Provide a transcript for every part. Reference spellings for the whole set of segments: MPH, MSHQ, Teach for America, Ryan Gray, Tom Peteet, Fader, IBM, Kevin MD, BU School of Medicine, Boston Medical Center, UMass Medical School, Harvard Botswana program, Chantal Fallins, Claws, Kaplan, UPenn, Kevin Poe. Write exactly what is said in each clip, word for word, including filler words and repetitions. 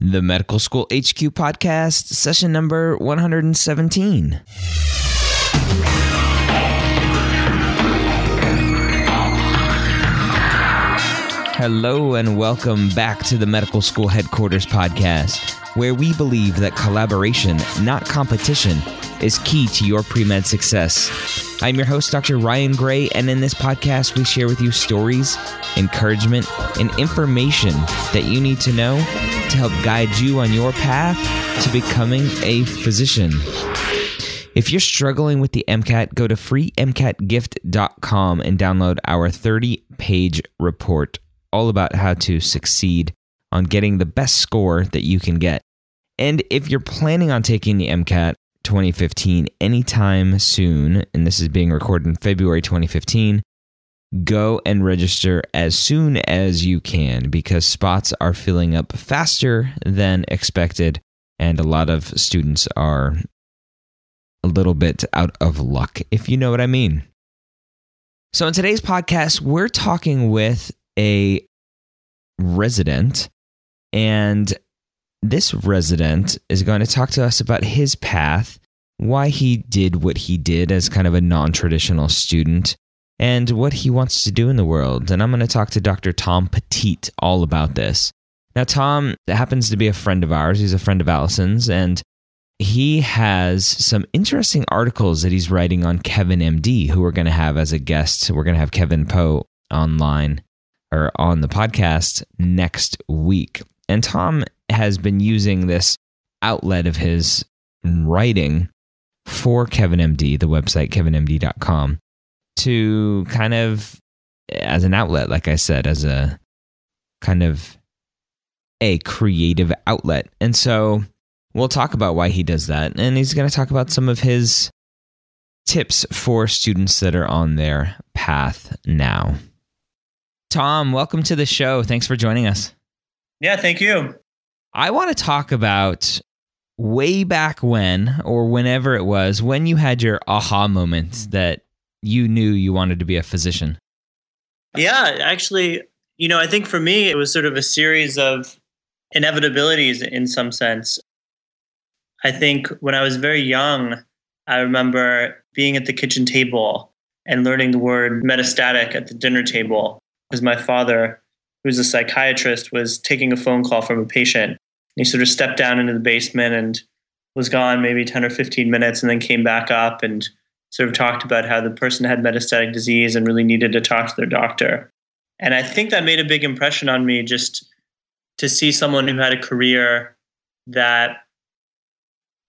The Medical School H Q Podcast, session number one hundred seventeen. Hello and welcome back to the Medical School Headquarters Podcast, where we believe that collaboration, not competition, is key to your pre-med success. I'm your host, Doctor Ryan Gray, and in this podcast, we share with you stories, encouragement, and information that you need to know to help guide you on your path to becoming a physician. If you're struggling with the MCAT, go to free M C A T gift dot com and download our thirty-page report all about how to succeed on getting the best score that you can get. And if you're planning on taking the MCAT twenty fifteen anytime soon, and this is being recorded in February twenty fifteen, go and register as soon as you can because spots are filling up faster than expected, and a lot of students are a little bit out of luck, if you know what I mean. So in today's podcast, we're talking with a resident, and this resident is going to talk to us about his path, why he did what he did as kind of a non-traditional student, and what he wants to do in the world. And I'm going to talk to Doctor Tom Peteet all about this. Now, Tom happens to be a friend of ours. He's a friend of Allison's, and he has some interesting articles that he's writing on Kevin M D, who we're going to have as a guest. We're going to have Kevin Poe online or on the podcast next week. And Tom has been using this outlet of his writing for Kevin M D, the website kevin m d dot com, to kind of, as an outlet, like I said, as a kind of a creative outlet. And so we'll talk about why he does that. And he's going to talk about some of his tips for students that are on their path now. Tom, welcome to the show. Thanks for joining us. Yeah, thank you. I want to talk about way back when, or whenever it was, when you had your aha moment that you knew you wanted to be a physician. Yeah, actually, you know, I think for me, it was sort of a series of inevitabilities in some sense. I think when I was very young, I remember being at the kitchen table and learning the word metastatic at the dinner table because my father, who's a psychiatrist, was taking a phone call from a patient. And he sort of stepped down into the basement and was gone maybe ten or fifteen minutes and then came back up and sort of talked about how the person had metastatic disease and really needed to talk to their doctor. And I think that made a big impression on me, just to see someone who had a career that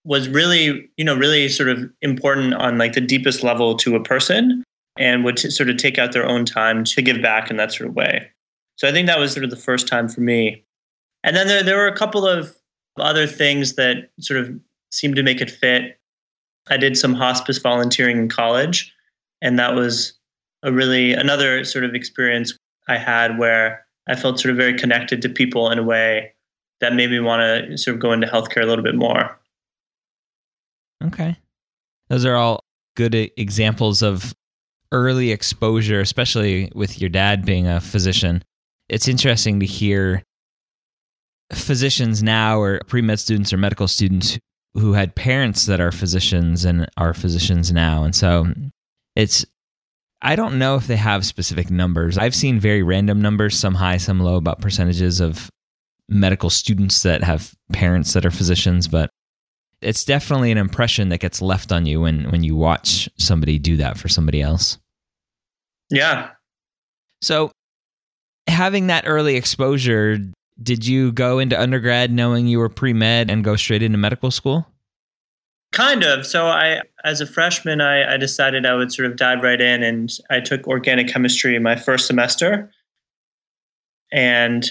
was really, you know, really sort of important on like the deepest level to a person and would t- sort of take out their own time to give back in that sort of way. So I think that was sort of the first time for me. And then there, there were a couple of other things that sort of seemed to make it fit. I did some hospice volunteering in college, and that was a really another sort of experience I had where I felt sort of very connected to people in a way that made me want to sort of go into healthcare a little bit more. Okay. Those are all good examples of early exposure, especially with your dad being a physician. It's interesting to hear physicians now or pre-med students or medical students who had parents that are physicians and are physicians now. And so it's, I don't know if they have specific numbers. I've seen very random numbers, some high, some low, about percentages of medical students that have parents that are physicians. But it's definitely an impression that gets left on you when, when you watch somebody do that for somebody else. Yeah. So having that early exposure, did you go into undergrad knowing you were pre-med and go straight into medical school? Kind of. So I, as a freshman, I, I decided I would sort of dive right in, and I took organic chemistry my first semester, and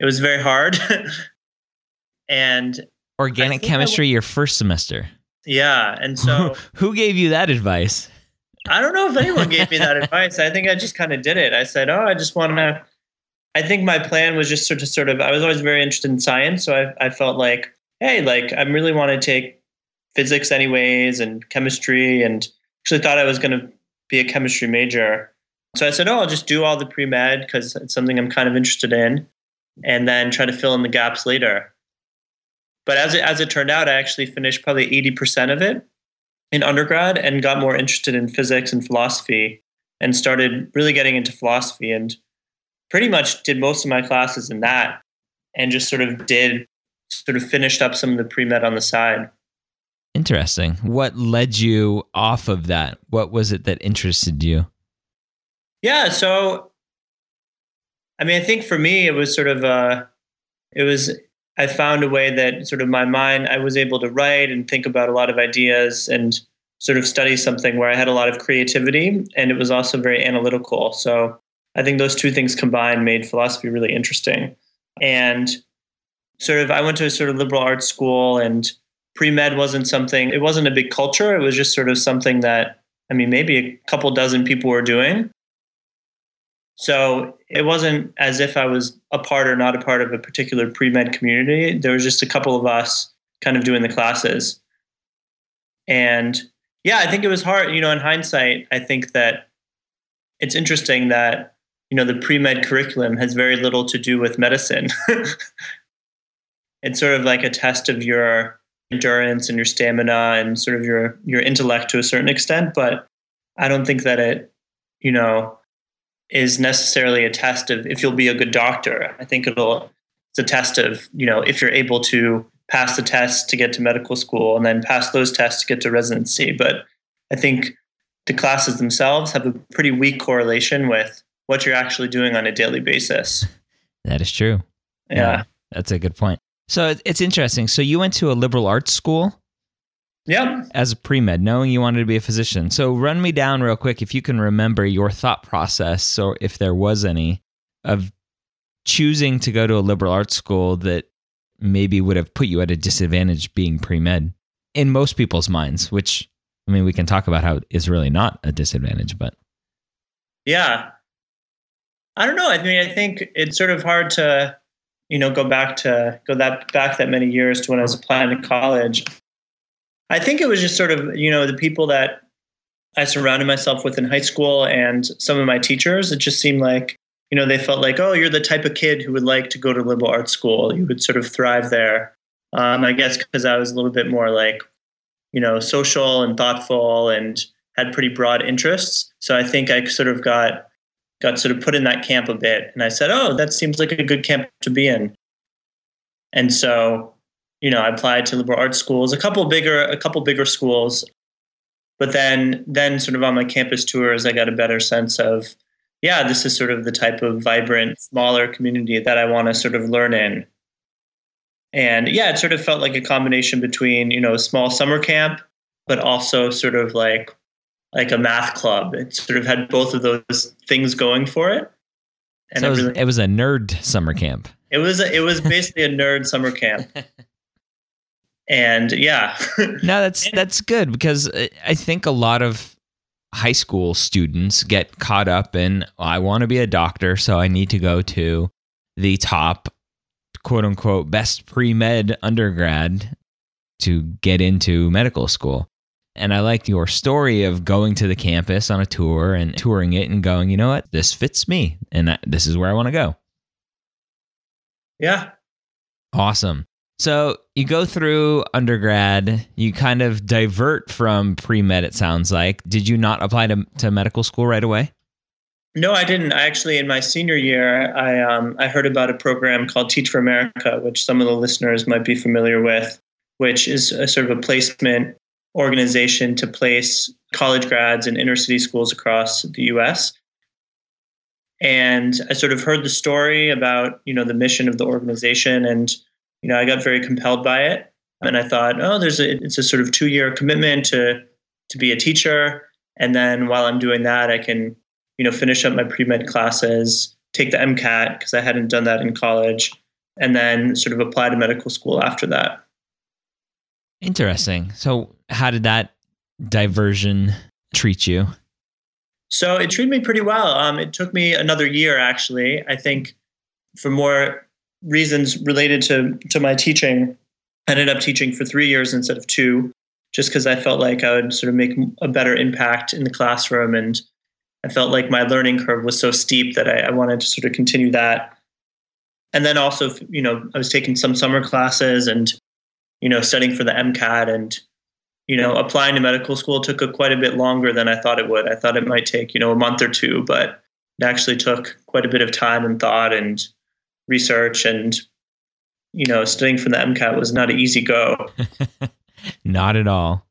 it was very hard. And organic chemistry, was, your first semester. Yeah. And so who gave you that advice? I don't know if anyone gave me that advice. I think I just kind of did it. I said, oh, I just want to, I think my plan was just sort of, sort of, I was always very interested in science. So I, I felt like, hey, like I really want to take physics anyways and chemistry, and actually thought I was going to be a chemistry major. So I said, oh, I'll just do all the pre-med because it's something I'm kind of interested in, and then try to fill in the gaps later. But as it, as it turned out, I actually finished probably eighty percent of it in undergrad and got more interested in physics and philosophy, and started really getting into philosophy, and pretty much did most of my classes in that, and just sort of did, sort of finished up some of the pre-med on the side. Interesting. What led you off of that? What was it that interested you? Yeah, so, I mean, I think for me, it was sort of, uh, it was, I found a way that sort of my mind, I was able to write and think about a lot of ideas and sort of study something where I had a lot of creativity, and it was also very analytical. So I think those two things combined made philosophy really interesting. And sort of, I went to a sort of liberal arts school, and pre-med wasn't something, it wasn't a big culture. It was just sort of something that, I mean, maybe a couple dozen people were doing. So it wasn't as if I was a part or not a part of a particular pre-med community. There was just a couple of us kind of doing the classes. And yeah, I think it was hard, you know, in hindsight, I think that it's interesting that, you know, the pre-med curriculum has very little to do with medicine. It's sort of like a test of your endurance and your stamina and sort of your, your intellect to a certain extent. But I don't think that it, you know, is necessarily a test of if you'll be a good doctor. I think it'll, it's a test of, you know, if you're able to pass the tests to get to medical school and then pass those tests to get to residency. But I think the classes themselves have a pretty weak correlation with what you're actually doing on a daily basis. That is true. Yeah. Yeah, that's a good point. So it's interesting. So you went to a liberal arts school? Yep. As a pre-med, knowing you wanted to be a physician. So run me down real quick, if you can remember your thought process, or if there was any, of choosing to go to a liberal arts school that maybe would have put you at a disadvantage being pre-med in most people's minds, which, I mean, we can talk about how it's really not a disadvantage, but. Yeah. I don't know. I mean, I think it's sort of hard to, you know, go back to, go that back that many years to when I was applying to college. I think it was just sort of, you know, the people that I surrounded myself with in high school and some of my teachers. It just seemed like, you know, they felt like, oh, you're the type of kid who would like to go to liberal arts school. You would sort of thrive there. Um, I guess because I was a little bit more like, you know, social and thoughtful and had pretty broad interests. So I think I sort of got got sort of put in that camp a bit. And I said, oh, that seems like a good camp to be in. And so, you know, I applied to liberal arts schools, a couple bigger, a couple bigger schools, but then, then sort of on my campus tours, I got a better sense of, yeah, this is sort of the type of vibrant, smaller community that I want to sort of learn in. And yeah, it sort of felt like a combination between, you know, a small summer camp, but also sort of like, like a math club. It sort of had both of those things going for it. And so it was, really, it was a nerd summer camp. It was, a, it was basically a nerd summer camp. And yeah, no, that's, that's good, because I think a lot of high school students get caught up in, well, I want to be a doctor, so I need to go to the top, quote unquote, best pre-med undergrad to get into medical school. And I like your story of going to the campus on a tour and touring it and going, you know what, this fits me and that, this is where I want to go. Yeah. Awesome. So you go through undergrad, you kind of divert from pre-med, it sounds like. Did you not apply to, to medical school right away? No, I didn't. I actually, in my senior year, I um, I heard about a program called Teach for America, which some of the listeners might be familiar with. which is a sort of a placement organization to place college grads in inner city schools across the U S. And I sort of heard the story about, you know, the mission of the organization, and, you know, I got very compelled by it. And I thought, oh, there's a, it's a sort of two year commitment to, to be a teacher. And then while I'm doing that, I can, you know, finish up my pre-med classes, take the MCAT, because I hadn't done that in college, and then sort of apply to medical school after that. Interesting. So how did that diversion treat you? So it treated me pretty well. Um, it took me another year, actually, I think, for more reasons related to, to my teaching. I ended up teaching for three years instead of two, just because I felt like I would sort of make a better impact in the classroom. And I felt like my learning curve was so steep that I, I wanted to sort of continue that. And then also, you know, I was taking some summer classes and, you know, studying for the MCAT, and, you know, applying to medical school took a, quite a bit longer than I thought it would. I thought it might take, you know, a month or two, but it actually took quite a bit of time and thought and research, and, you know, studying for the MCAT was not an easy go. Not at all.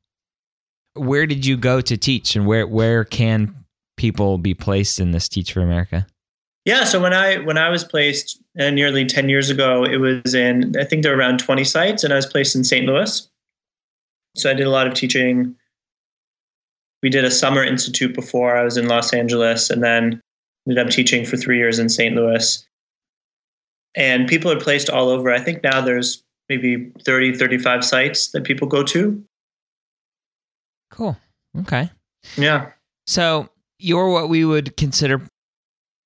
Where did you go to teach, and where, where can people be placed in this Teach for America? Yeah. So when I, when I was placed uh, nearly ten years ago, it was in, I think there were around twenty sites, and I was placed in Saint Louis. So I did a lot of teaching. We did a summer institute before I was in Los Angeles, and then ended up teaching for three years in Saint Louis. And people are placed all over. I think now there's maybe thirty, thirty-five sites that people go to. Cool. Okay. Yeah. So you're what we would consider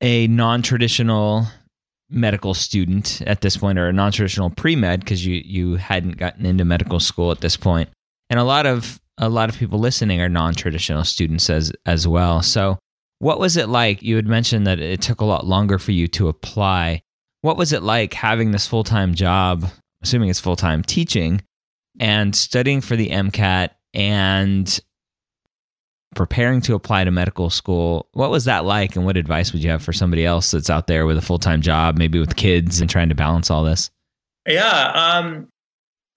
a non-traditional medical student at this point, or a non-traditional pre-med, because you, you hadn't gotten into medical school at this point. And a lot of a lot of people listening are non-traditional students as as well. So what was it like? You had mentioned that it took a lot longer for you to apply. What was it like having this full-time job, assuming it's full-time teaching, and studying for the MCAT and preparing to apply to medical school? What was that like, and what advice would you have for somebody else that's out there with a full-time job, maybe with kids, and trying to balance all this? Yeah. Um,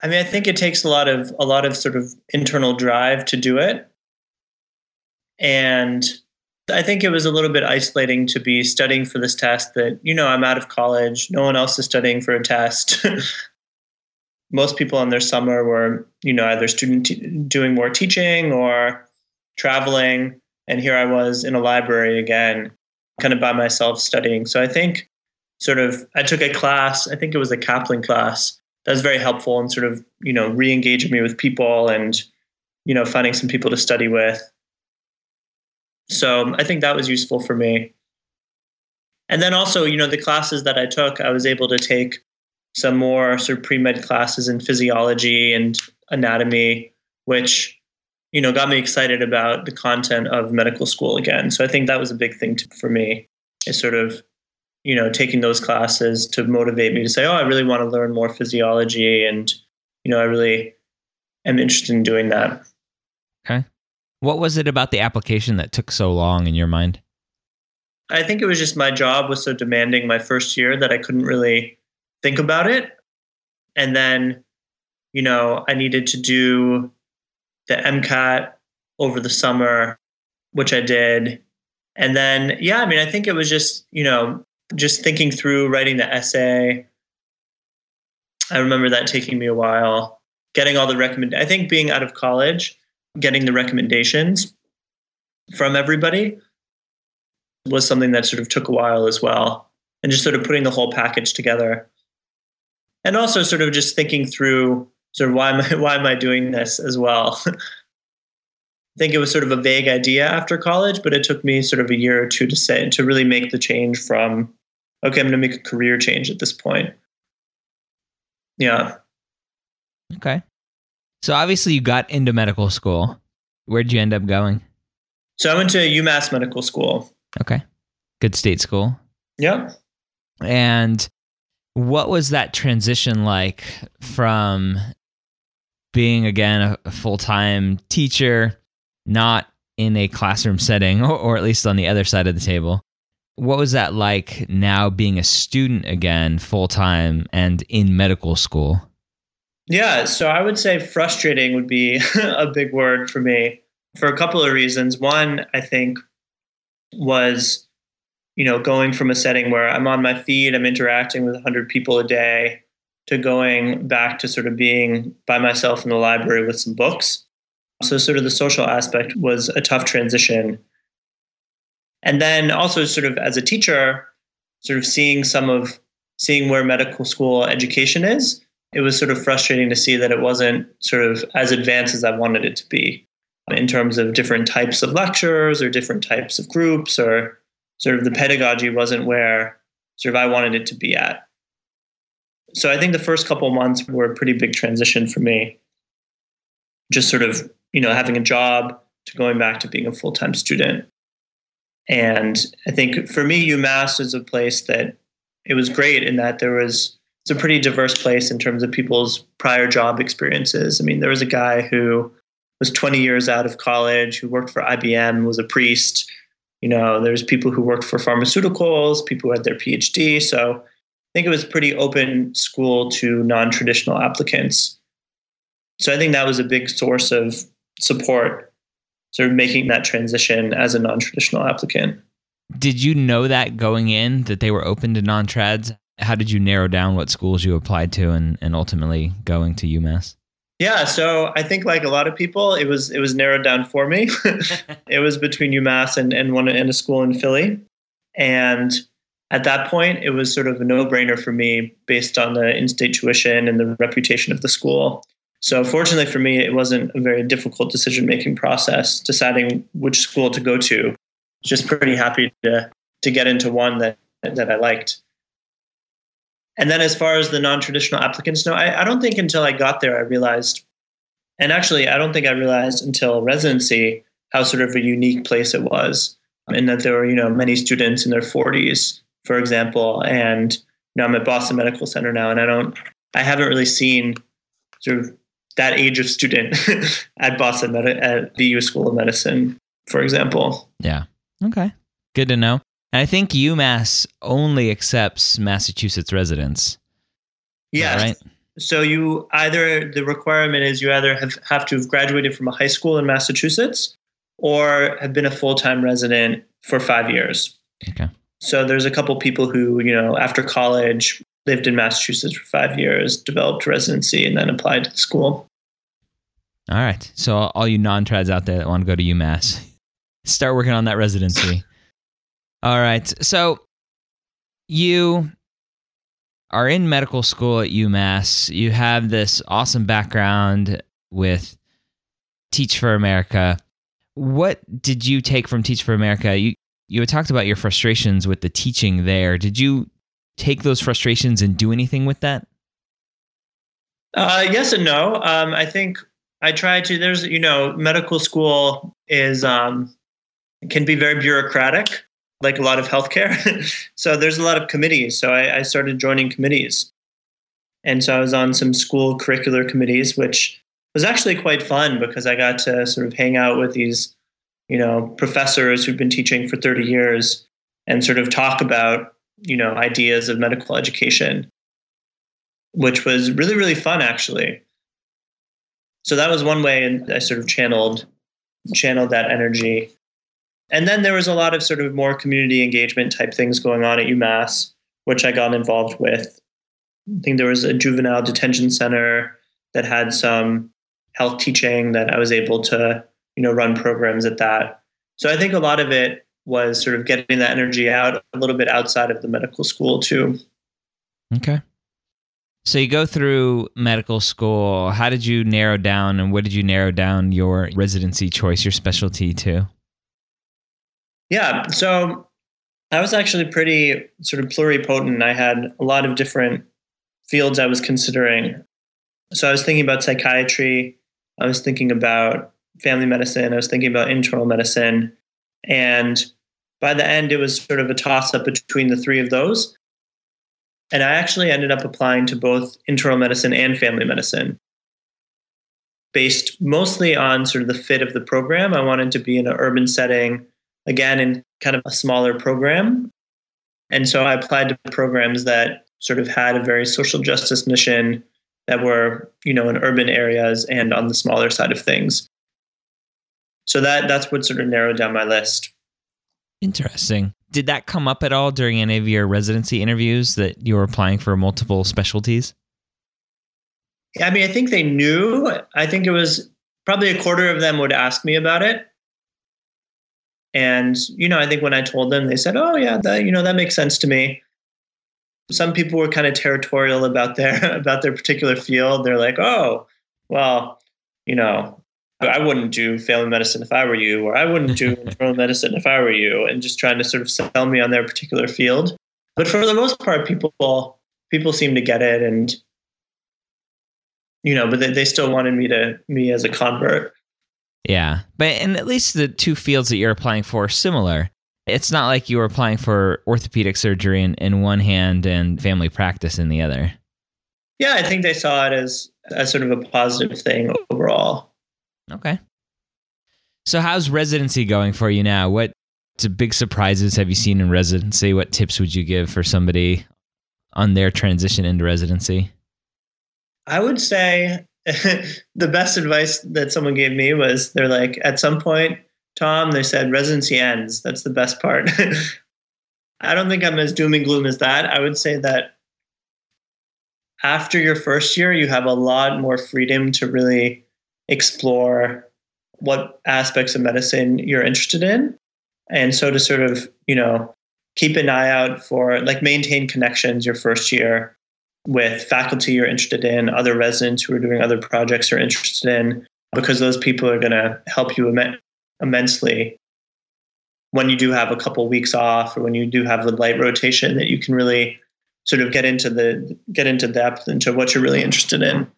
I mean, I think it takes a lot of, a lot of sort of internal drive to do it. And I think it was a little bit isolating to be studying for this test that, you know, I'm out of college. No one else is studying for a test. Most people in their summer were, you know, either student t- doing more teaching or traveling, and here I was in a library again, kind of by myself studying. So I think sort of I took a class, I think it was a Kaplan class, that was very helpful in sort of, you know, re-engaging me with people and, you know, finding some people to study with. So I think that was useful for me. And then also, you know, the classes that I took, I was able to take some more sort of pre-med classes in physiology and anatomy, which, you know, got me excited about the content of medical school again. So I think that was a big thing to, for me, is sort of, you know, taking those classes to motivate me to say, oh, I really want to learn more physiology. And, you know, I really am interested in doing that. Okay. What was it about the application that took so long in your mind? I think it was just my job was so demanding my first year that I couldn't really think about it. And then, you know, I needed to do the MCAT over the summer, which I did. And then, yeah, I mean, I think it was just, you know, just thinking through writing the essay. I remember that taking me a while, getting all the recommend. I think being out of college, getting the recommendations from everybody was something that sort of took a while as well. And just sort of putting the whole package together. And also sort of just thinking through sort of why am I, why am I doing this as well? I think it was sort of a vague idea after college, but it took me sort of a year or two to say, to really make the change from, okay, I'm going to make a career change at this point. Yeah. Okay. So obviously you got into medical school. Where'd you end up going? So I went to UMass Medical School. Okay. Good state school. Yeah. And what was that transition like from being, again, a full-time teacher, not in a classroom setting, or at least on the other side of the table? What was that like now being a student again, full-time and in medical school? Yeah, so I would say frustrating would be a big word for me for a couple of reasons. One, I think, was, you know, going from a setting where I'm on my feed, I'm interacting with one hundred people a day, to going back to sort of being by myself in the library with some books. So sort of the social aspect was a tough transition. And then also sort of as a teacher, sort of seeing some of, seeing where medical school education is, it was sort of frustrating to see that it wasn't sort of as advanced as I wanted it to be in terms of different types of lectures or different types of groups, or sort of the pedagogy wasn't where sort of I wanted it to be at. So I think the first couple of months were a pretty big transition for me. Just sort of, you know, having a job to going back to being a full-time student. And I think for me, UMass is a place that it was great in that there was, it's a pretty diverse place in terms of people's prior job experiences. I mean, there was a guy who was twenty years out of college, who worked for I B M, was a priest. You know, there's people who worked for pharmaceuticals, people who had their PhD. So I think it was a pretty open school to non-traditional applicants. So I think that was a big source of support, sort of making that transition as a non-traditional applicant. Did you know that going in, that they were open to non-trads? How did you narrow down what schools you applied to and, and ultimately going to UMass? Yeah, so I think like a lot of people, it was it was narrowed down for me. It was between UMass and, and one and a school in Philly. And at that point, it was sort of a no-brainer for me based on the in-state tuition and the reputation of the school. So fortunately for me, it wasn't a very difficult decision-making process deciding which school to go to. Just pretty happy to to get into one that, that I liked. And then as far as the non-traditional applicants, no, I, I don't think until I got there I realized, and actually I don't think I realized until residency how sort of a unique place it was, and that there were, you know, many students in their forties. For example, and you know, I'm at Boston Medical Center now, and I don't, I haven't really seen sort of that age of student at Boston Medi- at B U School of Medicine, for example. Yeah. Okay. Good to know. And I think UMass only accepts Massachusetts residents. Yeah. Right. So you either the requirement is you either have, have to have graduated from a high school in Massachusetts or have been a full-time resident for five years. Okay. So there's a couple people who, you know, after college, lived in Massachusetts for five years, developed residency, and then applied to the school. All right. So all you non-trads out there that want to go to UMass, start working on that residency. All right. So you are in medical school at UMass. You have this awesome background with Teach for America. What did you take from Teach for America? You You had talked about your frustrations with the teaching there. Did you take those frustrations and do anything with that? Uh, yes and no. Um, I think I tried to, there's, you know, medical school is, um, can be very bureaucratic, like a lot of healthcare. So there's a lot of committees. So I, I started joining committees. And so I was on some school curricular committees, which was actually quite fun because I got to sort of hang out with these, you know, professors who've been teaching for thirty years and sort of talk about, you know, ideas of medical education, which was really, really fun, actually. So that was one way, and I sort of channeled, channeled that energy. And then there was a lot of sort of more community engagement type things going on at UMass, which I got involved with. I think there was a juvenile detention center that had some health teaching that I was able to, you know, run programs at that. So I think a lot of it was sort of getting that energy out a little bit outside of the medical school too. Okay. So you go through medical school. How did you narrow down and what did you narrow down your residency choice, your specialty to? Yeah. So I was actually pretty sort of pluripotent. I had a lot of different fields I was considering. So I was thinking about psychiatry. I was thinking about family medicine. I was thinking about internal medicine. And by the end, it was sort of a toss up between the three of those. And I actually ended up applying to both internal medicine and family medicine based mostly on sort of the fit of the program. I wanted to be in an urban setting, again, in kind of a smaller program. And so I applied to programs that sort of had a very social justice mission that were, you know, in urban areas and on the smaller side of things. So that that's what sort of narrowed down my list. Interesting. Did that come up at all during any of your residency interviews that you were applying for multiple specialties? I mean, I think they knew. I think it was probably a quarter of them would ask me about it. And, you know, I think when I told them, they said, oh, yeah, that, you know, that makes sense to me. Some people were kind of territorial about their about their particular field. They're like, oh, well, you know, I wouldn't do family medicine if I were you, or I wouldn't do internal medicine if I were you, and just trying to sort of sell me on their particular field. But for the most part, people people seem to get it, and you know, but they, they still wanted me to me as a convert. Yeah, but and at least the two fields that you're applying for are similar. It's not like you were applying for orthopedic surgery in, in one hand and family practice in the other. Yeah, I think they saw it as as sort of a positive thing overall. Okay. So how's residency going for you now? What big surprises have you seen in residency? What tips would you give for somebody on their transition into residency? I would say the best advice that someone gave me was they're like, at some point, Tom, they said, residency ends. That's the best part. I don't think I'm as doom and gloom as that. I would say that after your first year, you have a lot more freedom to really explore what aspects of medicine you're interested in. And so to sort of, you know, keep an eye out for, like, maintain connections your first year with faculty you're interested in, other residents who are doing other projects you're interested in, because those people are going to help you im- immensely when you do have a couple weeks off, or when you do have the light rotation, that you can really sort of get into the, get into depth into what you're really interested in.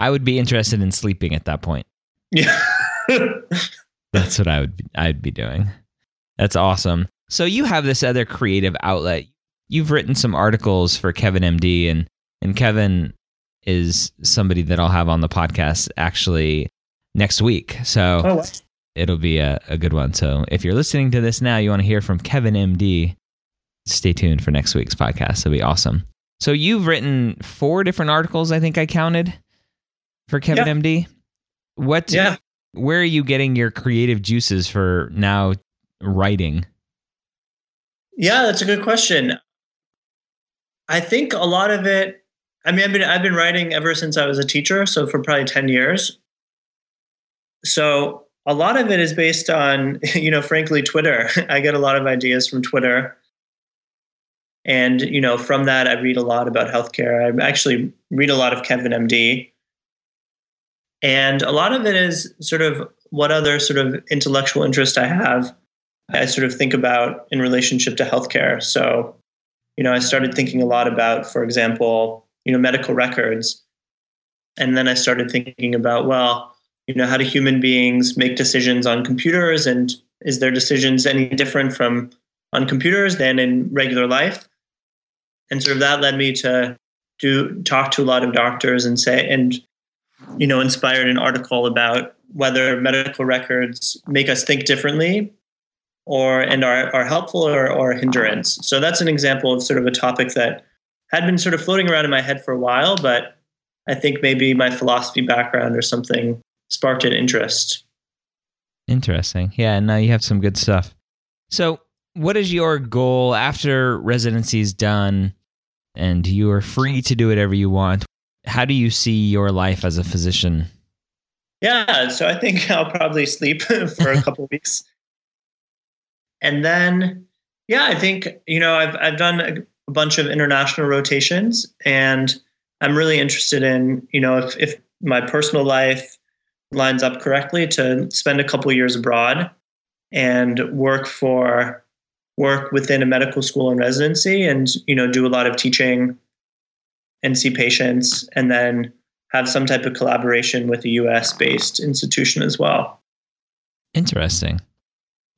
I would be interested in sleeping at that point. Yeah. That's what I would be, I'd be doing. That's awesome. So you have this other creative outlet. You've written some articles for Kevin M D, and and Kevin is somebody that I'll have on the podcast actually next week. So oh, wow. It'll be a, a good one. So if you're listening to this now, you want to hear from Kevin M D, stay tuned for next week's podcast. It'll be awesome. So you've written four different articles, I think I counted, for Kevin yeah. M D. What? Yeah. Where are you getting your creative juices for now writing? Yeah, that's a good question. I think a lot of it. I mean, I've been I've been writing ever since I was a teacher, so for probably ten years. So a lot of it is based on, you know, frankly, Twitter. I get a lot of ideas from Twitter. And, you know, from that, I read a lot about healthcare. I actually read a lot of Kevin M D. And a lot of it is sort of what other sort of intellectual interest I have, I sort of think about in relationship to healthcare. So, you know, I started thinking a lot about, for example, you know, medical records. And then I started thinking about, well, you know, how do human beings make decisions on computers? And is their decisions any different from on computers than in regular life? And sort of that led me to do talk to a lot of doctors and say, and you know, inspired an article about whether medical records make us think differently or and are, are helpful or, or a hindrance. So that's an example of sort of a topic that had been sort of floating around in my head for a while, but I think maybe my philosophy background or something sparked an interest. Interesting. Yeah, now you have some good stuff. So what is your goal after residency's done and you are free to do whatever you want? How do you see your life as a physician? Yeah, so I think I'll probably sleep for a couple of weeks. And then, yeah, I think, you know, I've I've done a, a bunch of international rotations, and I'm really interested in, you know, if, if my personal life lines up correctly, to spend a couple of years abroad and work for work within a medical school and residency, and, you know, do a lot of teaching and see patients, and then have some type of collaboration with a U S-based institution as well. Interesting.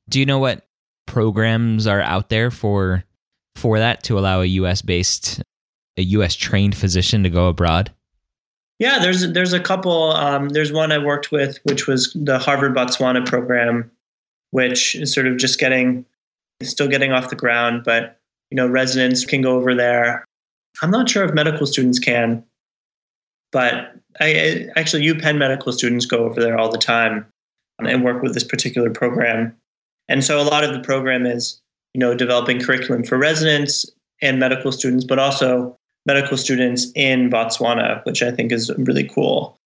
Do you know what programs are out there for for that to allow a U S-based, a U S-trained physician to go abroad? Yeah, there's there's a couple. Um, there's one I worked with, which was the Harvard Botswana program, which is sort of just getting, still getting off the ground, but you know, residents can go over there. I'm not sure if medical students can, But I, I actually, UPenn medical students go over there all the time and work with this particular program. And so a lot of the program is, you know, developing curriculum for residents and medical students, but also medical students in Botswana, which I think is really cool.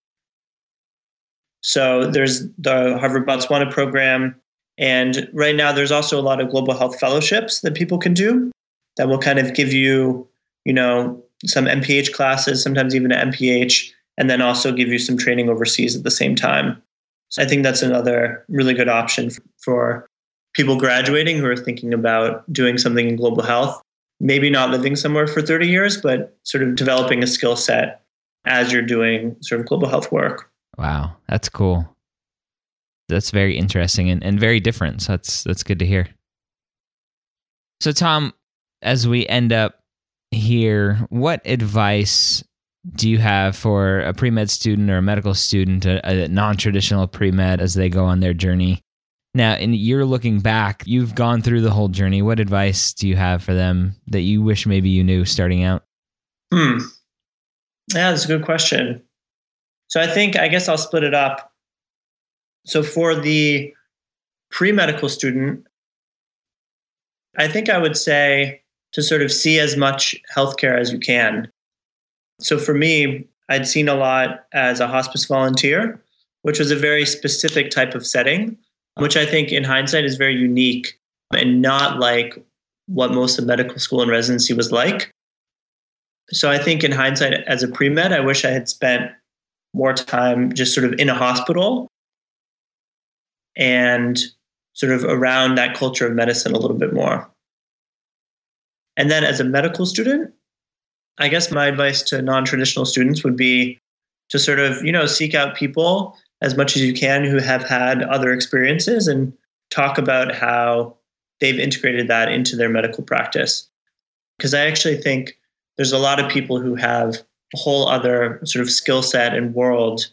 So there's the Harvard Botswana program. And right now there's also a lot of global health fellowships that people can do that will kind of give you, you know, some M P H classes, sometimes even an M P H, and then also give you some training overseas at the same time. So I think that's another really good option for people graduating who are thinking about doing something in global health, maybe not living somewhere for thirty years, but sort of developing a skill set as you're doing sort of global health work. Wow, that's cool. That's very interesting and, and very different. So that's, that's good to hear. So Tom, as we end up here, what advice do you have for a pre-med student or a medical student, a, a non-traditional pre-med, as they go on their journey? Now, and you're looking back, you've gone through the whole journey. What advice do you have for them that you wish maybe you knew starting out? Hmm. Yeah, that's a good question. So I think, I guess I'll split it up. So for the pre-medical student, I think I would say to sort of see as much healthcare as you can. So for me, I'd seen a lot as a hospice volunteer, which was a very specific type of setting, which I think in hindsight is very unique and not like what most of medical school and residency was like. So I think in hindsight, as a pre-med, I wish I had spent more time just sort of in a hospital and sort of around that culture of medicine a little bit more. And then as a medical student, I guess my advice to non-traditional students would be to sort of, you know, seek out people as much as you can who have had other experiences and talk about how they've integrated that into their medical practice. Because I actually think there's a lot of people who have a whole other sort of skill set and world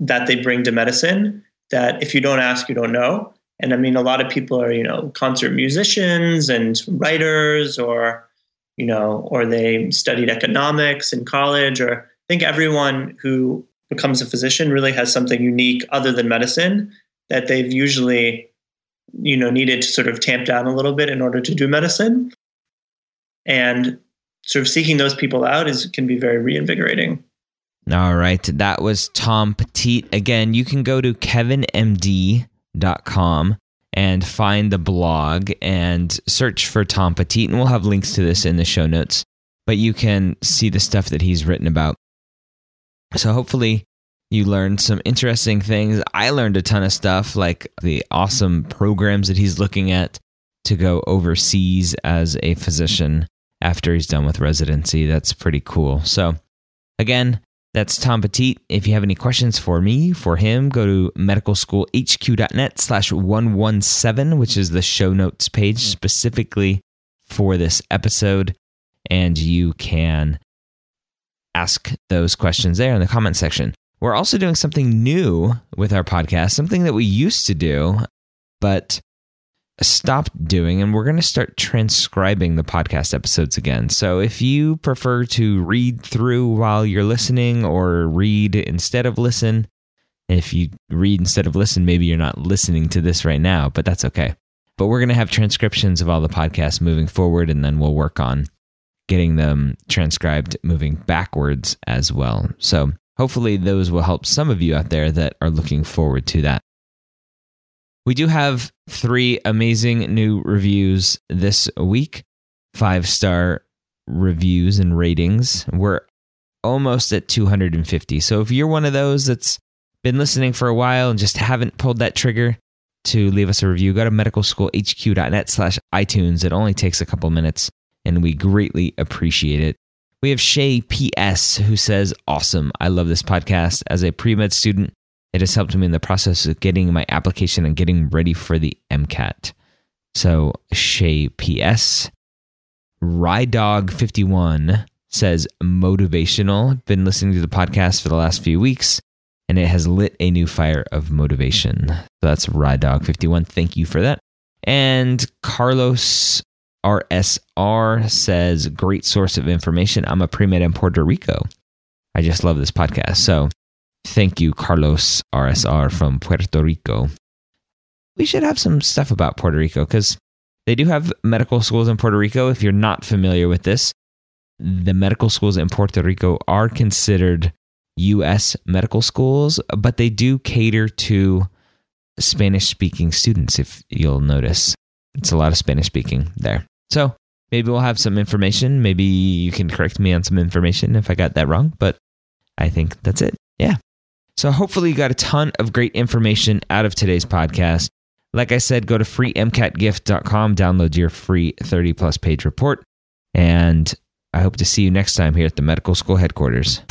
that they bring to medicine that if you don't ask, you don't know. And I mean, a lot of people are, you know, concert musicians and writers, or you know, or they studied economics in college, or I think everyone who becomes a physician really has something unique other than medicine that they've usually, you know, needed to sort of tamp down a little bit in order to do medicine. And sort of seeking those people out is can be very reinvigorating. All right. That was Tom Peteet. Again, you can go to kevin m d dot com and find the blog and search for Tom Peteet. And we'll have links to this in the show notes, but you can see the stuff that he's written about. So hopefully you learned some interesting things. I learned a ton of stuff, like the awesome programs that he's looking at to go overseas as a physician after he's done with residency. That's pretty cool. So again, that's Tom Peteet. If you have any questions for me, for him, go to medical school h q dot net slash one seventeen, which is the show notes page specifically for this episode. And you can ask those questions there in the comment section. We're also doing something new with our podcast, something that we used to do, but stopped doing. And we're going to start transcribing the podcast episodes again. So if you prefer to read through while you're listening, or read instead of listen, if you read instead of listen, maybe you're not listening to this right now, but that's okay. But we're going to have transcriptions of all the podcasts moving forward, and then we'll work on getting them transcribed moving backwards as well. So hopefully those will help some of you out there that are looking forward to that. We do have three amazing new reviews this week, five-star reviews and ratings. We're almost at two hundred fifty. So if you're one of those that's been listening for a while and just haven't pulled that trigger to leave us a review, go to medical school h q dot net slash i tunes. It only takes a couple minutes, and we greatly appreciate it. We have Shay P S who says, "Awesome. I love this podcast. As a pre-med student, it has helped me in the process of getting my application and getting ready for the MCAT." So Shay P S. Rydog fifty-one says, "Motivational. Been listening to the podcast for the last few weeks, and it has lit a new fire of motivation." So that's Rydog fifty-one. Thank you for that. And Carlos R S R says, "Great source of information. I'm a pre-med in Puerto Rico. I just love this podcast. So thank you, Carlos R S R from Puerto Rico. We should have some stuff about Puerto Rico because they do have medical schools in Puerto Rico. If you're not familiar with this, the medical schools in Puerto Rico are considered U S medical schools, but they do cater to Spanish-speaking students, if you'll notice. It's a lot of Spanish-speaking there. So maybe we'll have some information. Maybe you can correct me on some information if I got that wrong, but I think that's it. Yeah. So hopefully you got a ton of great information out of today's podcast. Like I said, go to free m cat gift dot com, download your free thirty-plus page report, and I hope to see you next time here at the medical school headquarters.